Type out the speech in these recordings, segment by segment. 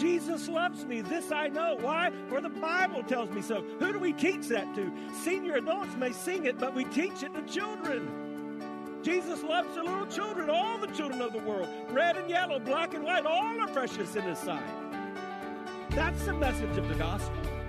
Jesus loves me. This I know. Why? For the Bible tells me so. Who do we teach that to? Senior adults may sing it, but we teach it to children. Jesus loves the little children, all the children of the world. Red and yellow, black and white, all are precious in His sight. That's the message of the gospel.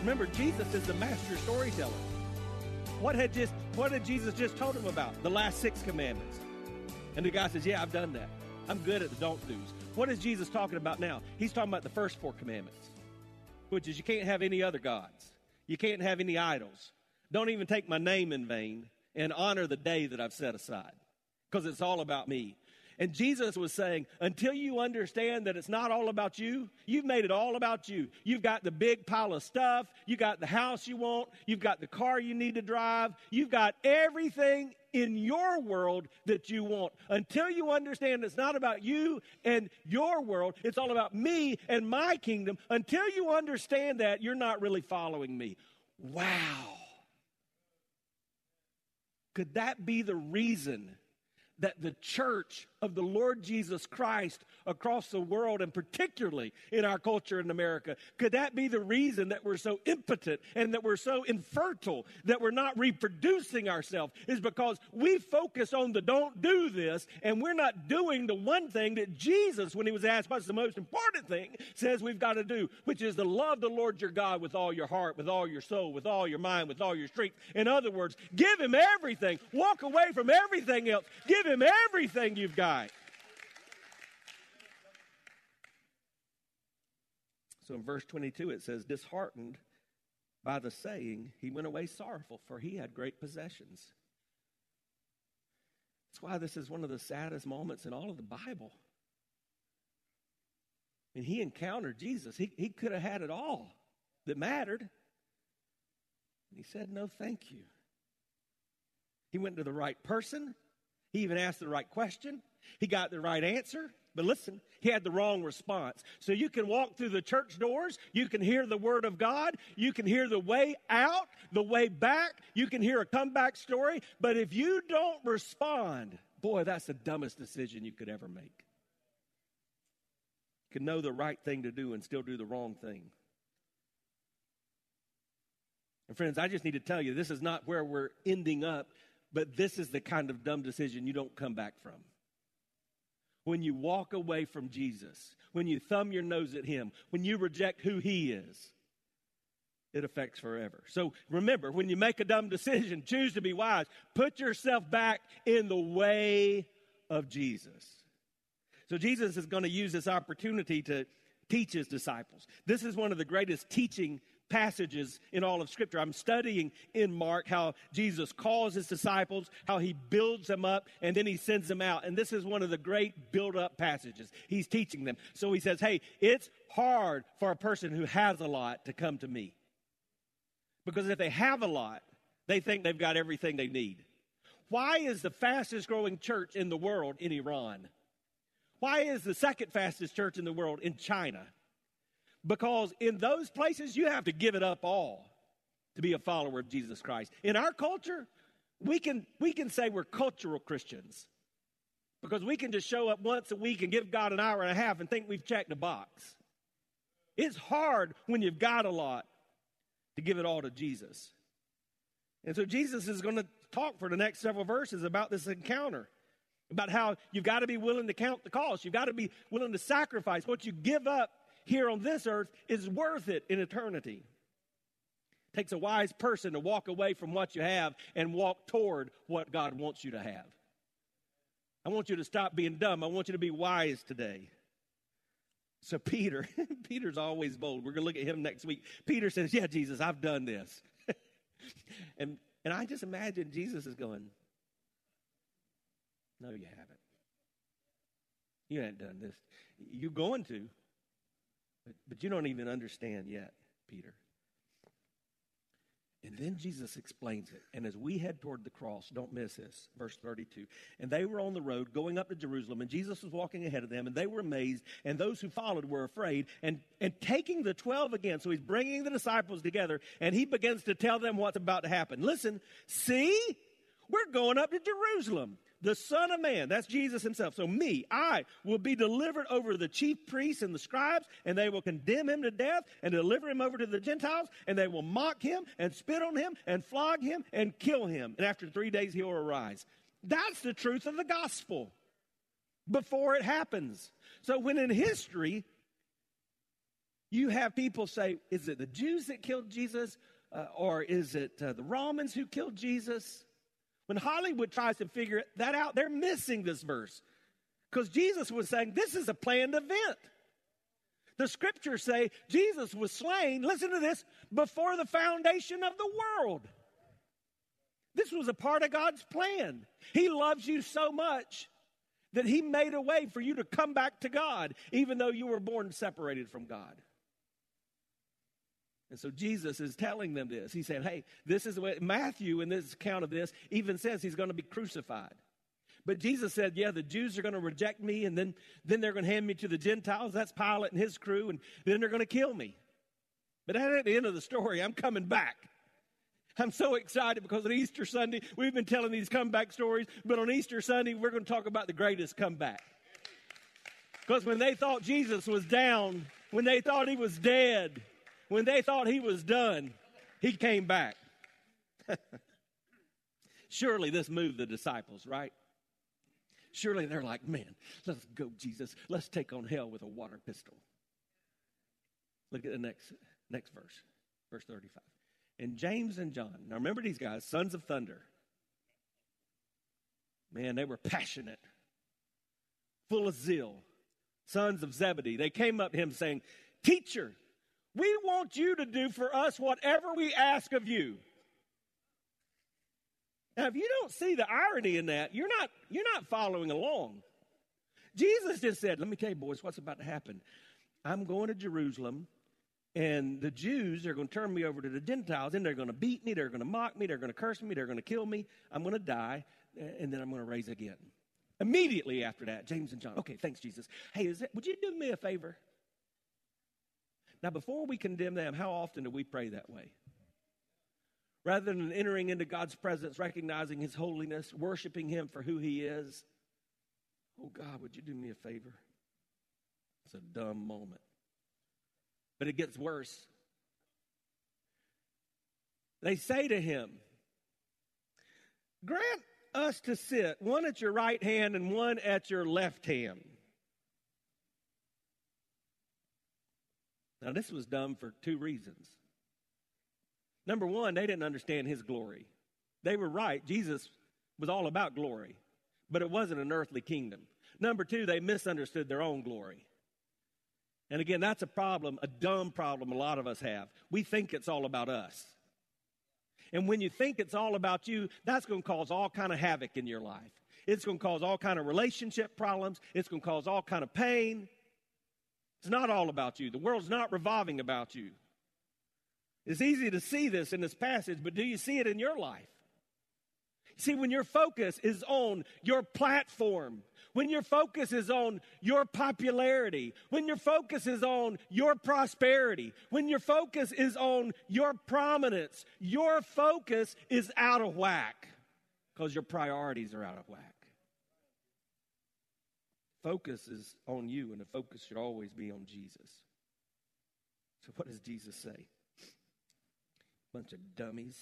Remember, Jesus is the master storyteller. What had Jesus just told him about? The last six commandments. And the guy says, yeah, I've done that. I'm good at the don't do's. What is Jesus talking about now? He's talking about the first four commandments, which is you can't have any other gods. You can't have any idols. Don't even take my name in vain, and honor the day that I've set aside, because it's all about me. And Jesus was saying, until you understand that it's not all about you, you've made it all about you. You've got the big pile of stuff. You got the house you want. You've got the car you need to drive. You've got everything in your world that you want. Until you understand it's not about you and your world, it's all about me and my kingdom. Until you understand that, you're not really following me. Wow. Could that be the reason that the church of the Lord Jesus Christ across the world, and particularly in our culture in America, could that be the reason that we're so impotent and that we're so infertile, that we're not reproducing ourselves, is because we focus on the don't do this, and we're not doing the one thing that Jesus, when he was asked what's the most important thing, says we've got to do, which is to love the Lord your God with all your heart, with all your soul, with all your mind, with all your strength. In other words, give him everything. Walk away from everything else. Give him everything you've got. So in verse 22 it says, disheartened by the saying, he went away sorrowful, for he had great possessions. That's why this is one of the saddest moments in all of the Bible. And he encountered Jesus. He could have had it all that mattered. And he said, no, thank you. He went to the right person. He even asked the right question. He got the right answer. But listen, he had the wrong response. So you can walk through the church doors. You can hear the word of God. You can hear the way out, the way back. You can hear a comeback story. But if you don't respond, boy, that's the dumbest decision you could ever make. You can know the right thing to do and still do the wrong thing. And friends, I just need to tell you, this is not where we're ending up. But this is the kind of dumb decision you don't come back from. When you walk away from Jesus, when you thumb your nose at him, when you reject who he is, it affects forever. So remember, when you make a dumb decision, choose to be wise. Put yourself back in the way of Jesus. So Jesus is going to use this opportunity to teach his disciples. This is one of the greatest teaching passages in all of Scripture. I'm studying in Mark how Jesus calls his disciples, how he builds them up, and then he sends them out. And this is one of the great build-up passages. He's teaching them. So he says, hey, it's hard for a person who has a lot to come to me. Because if they have a lot, they think they've got everything they need. Why is the fastest growing church in the world in Iran? Why is the second fastest church in the world in China? Because in those places, you have to give it up all to be a follower of Jesus Christ. In our culture, we can say we're cultural Christians because we can just show up once a week and give God an hour and a half and think we've checked a box. It's hard when you've got a lot to give it all to Jesus. And so Jesus is going to talk for the next several verses about this encounter, about how you've got to be willing to count the cost. You've got to be willing to sacrifice what you give up here on this earth is worth it in eternity. It takes a wise person to walk away from what you have and walk toward what God wants you to have. I want you to stop being dumb. I want you to be wise today. So Peter's always bold. We're going to look at him next week. Peter says, yeah, Jesus, I've done this. and I just imagine Jesus is going, no, you haven't. You haven't done this. You're going to, but you don't even understand yet, Peter. And then Jesus explains it. And as we head toward the cross, don't miss this, verse 32. And they were on the road going up to Jerusalem, and Jesus was walking ahead of them, and they were amazed, and those who followed were afraid. And taking the 12 again, so he's bringing the disciples together, and he begins to tell them what's about to happen. Listen, see, we're going up to Jerusalem. The Son of Man, that's Jesus himself. So I will be delivered over to the chief priests and the scribes, and they will condemn him to death and deliver him over to the Gentiles, and they will mock him and spit on him and flog him and kill him. And after 3 days, he'll arise. That's the truth of the gospel before it happens. So when in history you have people say, is it the Jews that killed Jesus or is it the Romans who killed Jesus? When Hollywood tries to figure that out, they're missing this verse. Because Jesus was saying, this is a planned event. The scriptures say Jesus was slain, listen to this, before the foundation of the world. This was a part of God's plan. He loves you so much that he made a way for you to come back to God, even though you were born separated from God. And so Jesus is telling them this. He said, hey, this is the way. Matthew, in this account of this, even says he's going to be crucified. But Jesus said, yeah, the Jews are going to reject me, and then they're going to hand me to the Gentiles. That's Pilate and his crew, and then they're going to kill me. But at the end of the story, I'm coming back. I'm so excited because on Easter Sunday, we've been telling these comeback stories, but on Easter Sunday, we're going to talk about the greatest comeback. Because when they thought Jesus was down, when they thought he was dead, when they thought he was done, he came back. Surely this moved the disciples, right? Surely they're like, man, let's go, Jesus. Let's take on hell with a water pistol. Look at the next verse, verse 35. And James and John, now remember these guys, sons of thunder. Man, they were passionate, full of zeal, sons of Zebedee. They came up to him saying, teacher, we want you to do for us whatever we ask of you. Now, if you don't see the irony in that, you're not following along. Jesus just said, let me tell you, boys, what's about to happen. I'm going to Jerusalem, and the Jews are going to turn me over to the Gentiles, and they're going to beat me, they're going to mock me, they're going to curse me, they're going to kill me. I'm going to die, and then I'm going to rise again. Immediately after that, James and John, okay, thanks, Jesus. Hey, would you do me a favor? Now, before we condemn them, how often do we pray that way? Rather than entering into God's presence, recognizing his holiness, worshiping him for who he is. Oh, God, would you do me a favor? It's a dumb moment. But it gets worse. They say to him, grant us to sit, one at your right hand and one at your left hand. Now, this was dumb for two reasons. Number one, they didn't understand his glory. They were right. Jesus was all about glory, but it wasn't an earthly kingdom. Number two, they misunderstood their own glory. And again, that's a problem, a dumb problem a lot of us have. We think it's all about us. And when you think it's all about you, that's going to cause all kind of havoc in your life. It's going to cause all kind of relationship problems. It's going to cause all kind of pain. It's not all about you. The world's not revolving about you. It's easy to see this in this passage, but do you see it in your life? See, when your focus is on your platform, when your focus is on your popularity, when your focus is on your prosperity, when your focus is on your prominence, your focus is out of whack because your priorities are out of whack. Focus is on you, and the focus should always be on Jesus. So what does Jesus say? Bunch of dummies.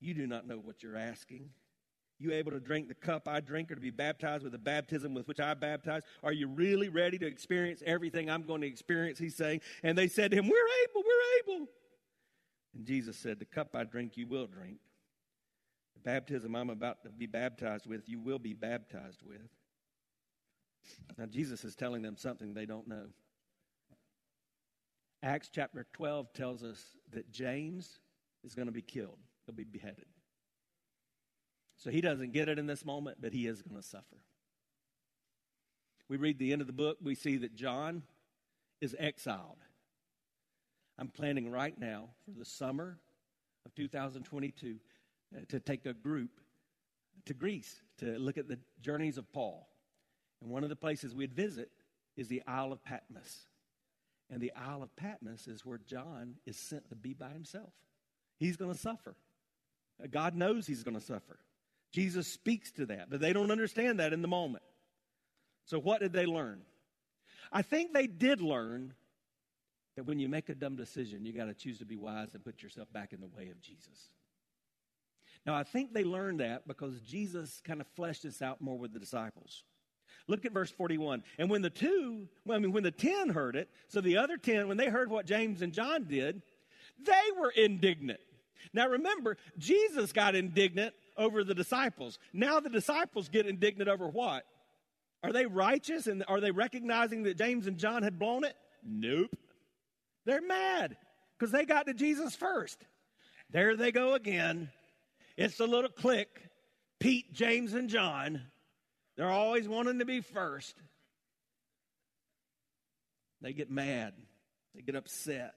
You do not know what you're asking. You able to drink the cup I drink or to be baptized with the baptism with which I baptize? Are you really ready to experience everything I'm going to experience? He's saying. And they said to him, we're able. And Jesus said, the cup I drink, you will drink. The baptism I'm about to be baptized with, you will be baptized with. Now, Jesus is telling them something they don't know. Acts chapter 12 tells us that James is going to be killed. He'll be beheaded. So he doesn't get it in this moment, but he is going to suffer. We read the end of the book. We see that John is exiled. I'm planning right now for the summer of 2022 to take a group to Greece to look at the journeys of Paul. And one of the places we'd visit is the Isle of Patmos. And the Isle of Patmos is where John is sent to be by himself. He's going to suffer. God knows he's going to suffer. Jesus speaks to that, but they don't understand that in the moment. So what did they learn? I think they did learn that when you make a dumb decision, you got to choose to be wise and put yourself back in the way of Jesus. Now, I think they learned that because Jesus kind of fleshed this out more with the disciples. Look at verse 41. And when the ten heard it, so the other 10, when they heard what James and John did, they were indignant. Now, remember, Jesus got indignant over the disciples. Now the disciples get indignant over what? Are they righteous and are they recognizing that James and John had blown it? Nope. They're mad because they got to Jesus first. There they go again. It's a little clique. Pete, James, and John. They're always wanting to be first. They get mad. They get upset.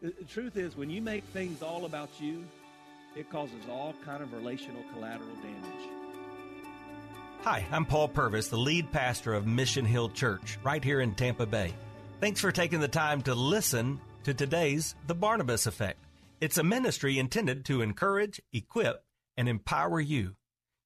The truth is, when you make things all about you, it causes all kind of relational collateral damage. Hi, I'm Paul Purvis, the lead pastor of Mission Hill Church right here in Tampa Bay. Thanks for taking the time to listen to today's The Barnabas Effect. It's a ministry intended to encourage, equip, and empower you.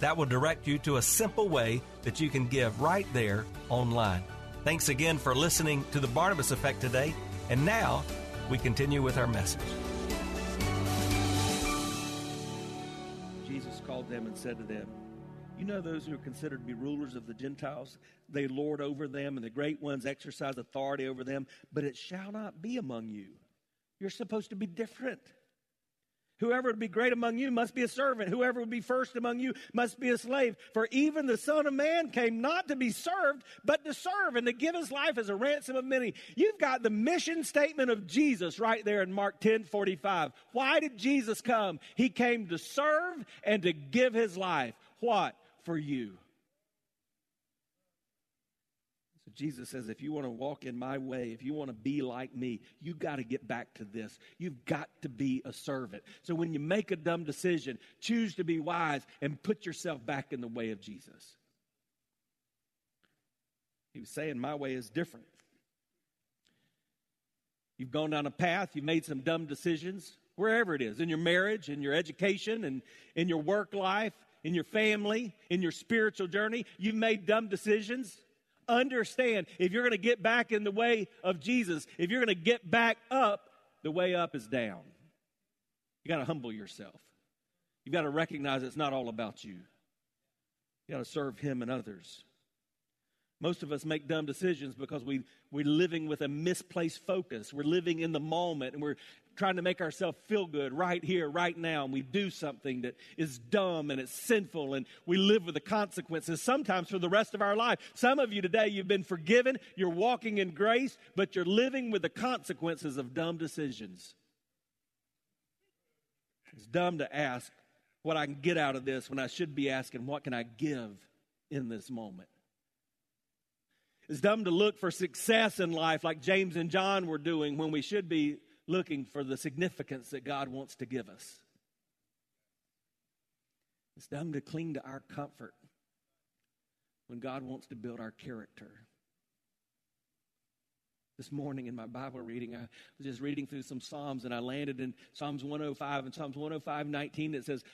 That will direct you to a simple way that you can give right there online. Thanks again for listening to The Barnabas Effect today. And now, we continue with our message. Jesus called them and said to them, you know those who are considered to be rulers of the Gentiles? They lord over them, and the great ones exercise authority over them, but it shall not be among you. You're supposed to be different. Whoever would be great among you must be a servant. Whoever would be first among you must be a slave. For even the Son of Man came not to be served, but to serve and to give his life as a ransom of many. You've got the mission statement of Jesus right there in Mark 10:45. Why did Jesus come? He came to serve and to give his life. What? For you. Jesus says, if you want to walk in my way, if you want to be like me, you got to get back to this. You've got to be a servant. So when you make a dumb decision, choose to be wise and put yourself back in the way of Jesus. He was saying, my way is different. You've gone down a path, you've made some dumb decisions, wherever it is, in your marriage, in your education, and in your work life, in your family, in your spiritual journey, you've made dumb decisions. Understand, if you're going to get back in the way of Jesus, if you're going to get back up, the way up is down. You got to humble yourself. You got to recognize it's not all about you. You got to serve him and others. Most of us make dumb decisions because we're living with a misplaced focus. We're living in the moment, and we're trying to make ourselves feel good right here, right now, and we do something that is dumb and it's sinful, and we live with the consequences sometimes for the rest of our life. Some of you today, you've been forgiven, you're walking in grace, but you're living with the consequences of dumb decisions. It's dumb to ask what I can get out of this when I should be asking what can I give in this moment. It's dumb to look for success in life like James and John were doing when we should be looking for the significance that God wants to give us. It's dumb to cling to our comfort when God wants to build our character. This morning in my Bible reading, I was just reading through some Psalms, and I landed in Psalms 105 and Psalms 105:19 that says,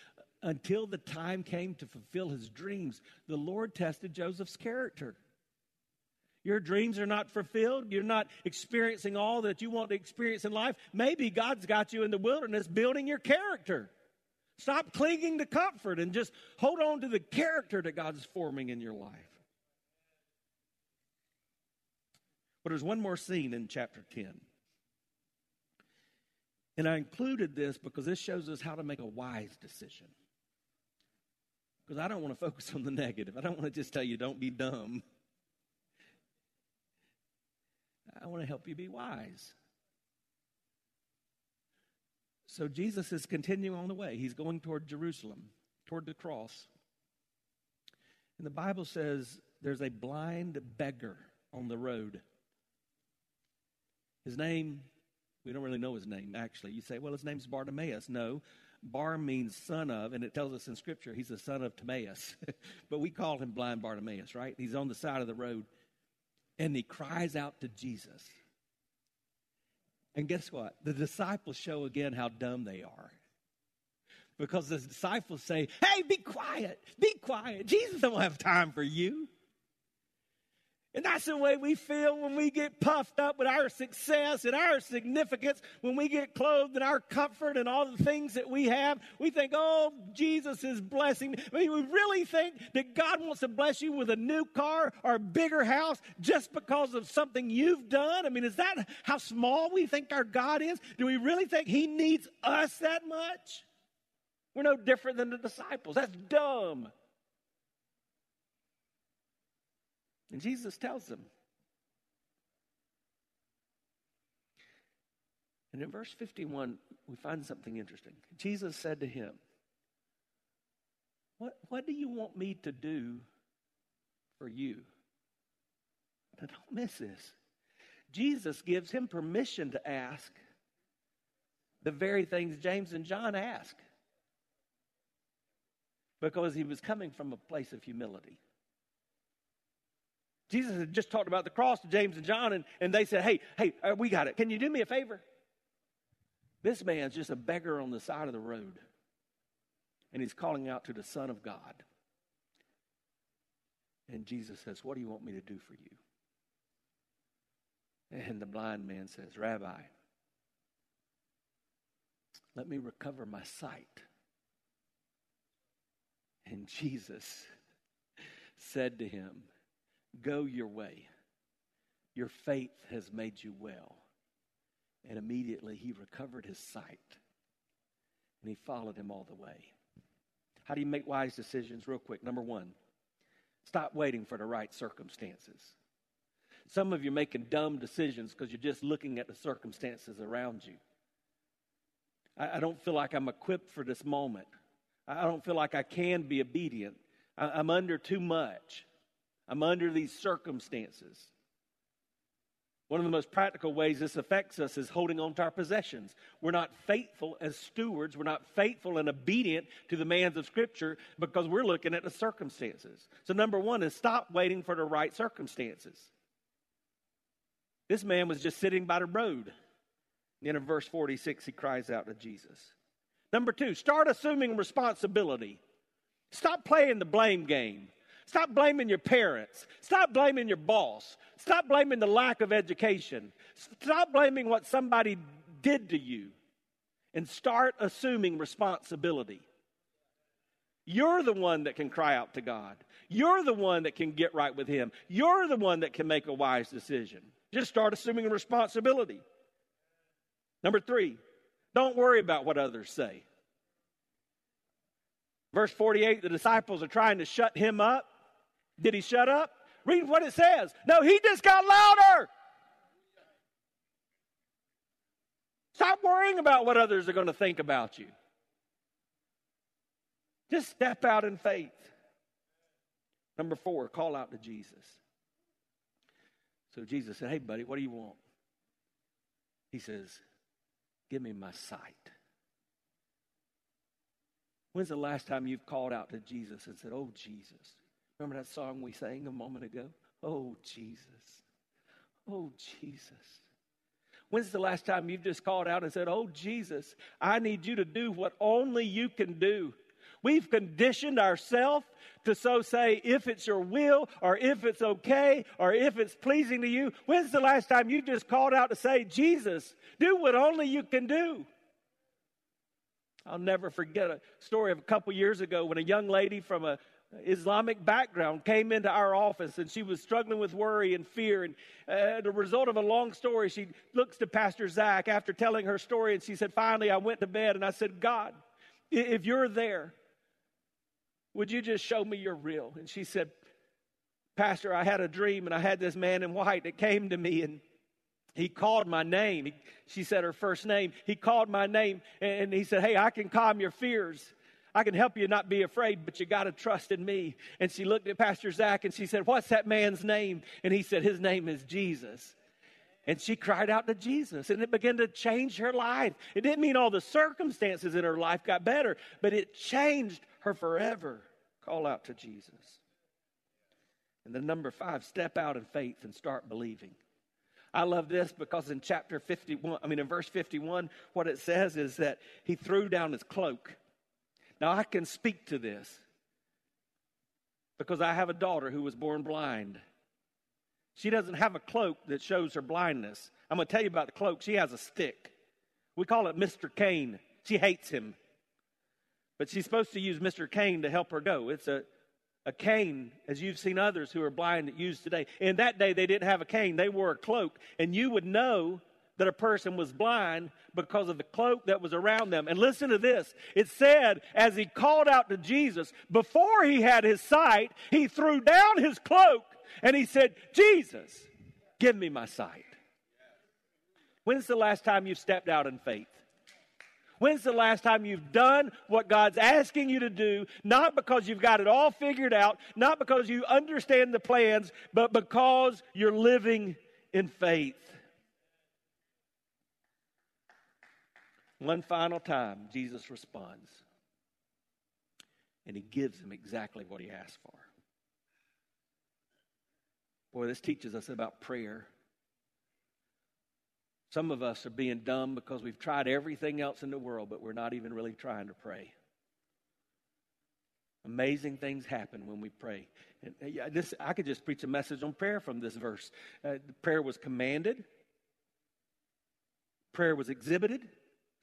until the time came to fulfill his dreams, the Lord tested Joseph's character. Your dreams are not fulfilled. You're not experiencing all that you want to experience in life. Maybe God's got you in the wilderness building your character. Stop clinging to comfort and just hold on to the character that God's forming in your life. But there's one more scene in chapter 10. And I included this because this shows us how to make a wise decision. Because I don't want to focus on the negative. I don't want to just tell you, don't be dumb. I want to help you be wise. So Jesus is continuing on the way. He's going toward Jerusalem, toward the cross. And the Bible says there's a blind beggar on the road. His name, we don't really know his name, actually. You say, well, his name's Bartimaeus. No, Bar means son of, and it tells us in Scripture he's the son of Timaeus. But we call him blind Bartimaeus, right? He's on the side of the road, and he cries out to Jesus. And guess what? The disciples show again how dumb they are. Because the disciples say, hey, be quiet. Be quiet. Jesus don't have time for you. And that's the way we feel when we get puffed up with our success and our significance, when we get clothed in our comfort and all the things that we have. We think, oh, Jesus is blessing me. I mean, we really think that God wants to bless you with a new car or a bigger house just because of something you've done? I mean, is that how small we think our God is? Do we really think he needs us that much? We're no different than the disciples. That's dumb. And Jesus tells them. And in verse 51, we find something interesting. Jesus said to him, what do you want me to do for you? Now, don't miss this. Jesus gives him permission to ask the very things James and John ask, because he was coming from a place of humility. Jesus had just talked about the cross to James and John, and they said, hey, we got it. Can you do me a favor? This man's just a beggar on the side of the road, and he's calling out to the Son of God. And Jesus says, what do you want me to do for you? And the blind man says, Rabbi, let me recover my sight. And Jesus said to him, go your way. Your faith has made you well. And immediately he recovered his sight. And he followed him all the way. How do you make wise decisions? Real quick. Number one, stop waiting for the right circumstances. Some of you are making dumb decisions because you're just looking at the circumstances around you. I don't feel like I'm equipped for this moment. I don't feel like I can be obedient. I'm under too much. I'm under these circumstances. One of the most practical ways this affects us is holding on to our possessions. We're not faithful as stewards. We're not faithful and obedient to the commands of Scripture because we're looking at the circumstances. So number one is stop waiting for the right circumstances. This man was just sitting by the road. And then in verse 46, he cries out to Jesus. Number two, start assuming responsibility. Stop playing the blame game. Stop blaming your parents. Stop blaming your boss. Stop blaming the lack of education. Stop blaming what somebody did to you, and start assuming responsibility. You're the one that can cry out to God. You're the one that can get right with him. You're the one that can make a wise decision. Just start assuming responsibility. Number three, don't worry about what others say. Verse 48, the disciples are trying to shut him up. Did he shut up? Read what it says. No, he just got louder. Stop worrying about what others are going to think about you. Just step out in faith. Number four, call out to Jesus. So Jesus said, hey, buddy, what do you want? He says, give me my sight. When's the last time you've called out to Jesus and said, oh, Jesus, Remember that song we sang a moment ago? Oh, Jesus. Oh, Jesus. When's the last time you've just called out and said, oh, Jesus, I need you to do what only you can do? We've conditioned ourselves to so say, if it's your will, or if it's okay, or if it's pleasing to you. When's the last time you just called out to say, Jesus, do what only you can do? I'll never forget a story of a couple years ago when a young lady from a Islamic background came into our office, and she was struggling with worry and fear, and the result of a long story, she looks to Pastor Zach after telling her story, and she said, finally, I went to bed, and I said, God, if you're there, would you just show me you're real? And she said, Pastor, I had a dream, and I had this man in white that came to me, and he called my name. She said her first name. He called my name, and he said, hey, I can calm your fears. I can help you not be afraid, but you got to trust in me. And she looked at Pastor Zach and she said, what's that man's name? And he said, his name is Jesus. And she cried out to Jesus, and it began to change her life. It didn't mean all the circumstances in her life got better, but it changed her forever. Call out to Jesus. And then number 5, step out in faith and start believing. I love this because in verse 51, what it says is that he threw down his cloak. Now, I can speak to this because I have a daughter who was born blind. She doesn't have a cloak that shows her blindness. I'm going to tell you about the cloak. She has a stick. We call it Mr. Cane. She hates him. But she's supposed to use Mr. Cane to help her go. It's a cane, as you've seen others who are blind that use today. And that day, they didn't have a cane. They wore a cloak. And you would know that a person was blind because of the cloak that was around them. And listen to this. It said, as he called out to Jesus, before he had his sight, he threw down his cloak and he said, Jesus, give me my sight. When's the last time you've stepped out in faith? When's the last time you've done what God's asking you to do, not because you've got it all figured out, not because you understand the plans, but because you're living in faith? One final time, Jesus responds, and he gives him exactly what he asked for. Boy, this teaches us about prayer. Some of us are being dumb because we've tried everything else in the world, but we're not even really trying to pray. Amazing things happen when we pray. And I could just preach a message on prayer from this verse. Prayer was commanded. Prayer was exhibited.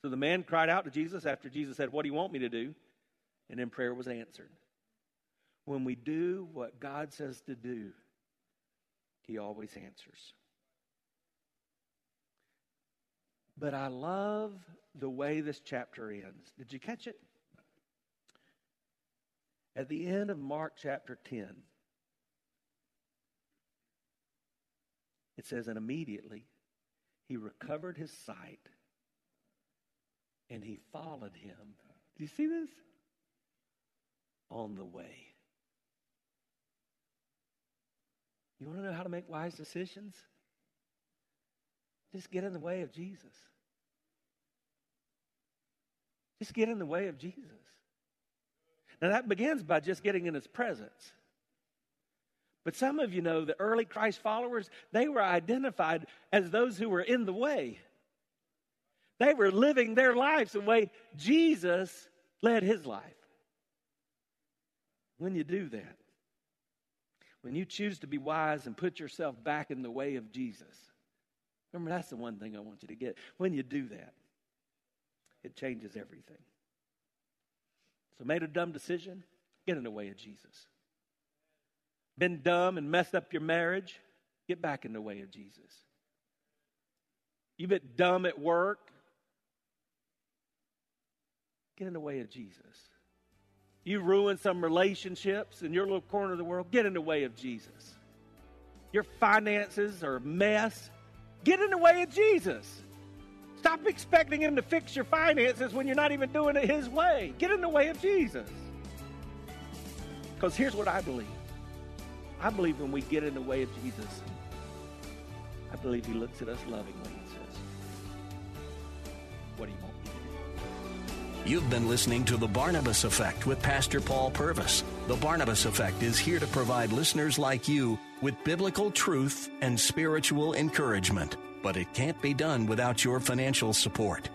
So the man cried out to Jesus after Jesus said, what do you want me to do? And then prayer was answered. When we do what God says to do, he always answers. But I love the way this chapter ends. Did you catch it? At the end of Mark chapter 10, it says, and immediately he recovered his sight, and he followed him. Do you see this? On the way. You want to know how to make wise decisions? Just get in the way of Jesus. Just get in the way of Jesus. Now that begins by just getting in his presence. But some of you know the early Christ followers, they were identified as those who were in the way. They were living their lives the way Jesus led his life. When you do that, when you choose to be wise and put yourself back in the way of Jesus, remember, that's the one thing I want you to get. When you do that, it changes everything. So made a dumb decision, get in the way of Jesus. Been dumb and messed up your marriage, get back in the way of Jesus. You've been dumb at work, get in the way of Jesus. You ruin some relationships in your little corner of the world, get in the way of Jesus. Your finances are a mess, get in the way of Jesus. Stop expecting him to fix your finances when you're not even doing it his way. Get in the way of Jesus. Because here's what I believe. I believe when we get in the way of Jesus, I believe he looks at us lovingly and says, what do you want me to do? You've been listening to The Barnabas Effect with Pastor Paul Purvis. The Barnabas Effect is here to provide listeners like you with biblical truth and spiritual encouragement. But it can't be done without your financial support.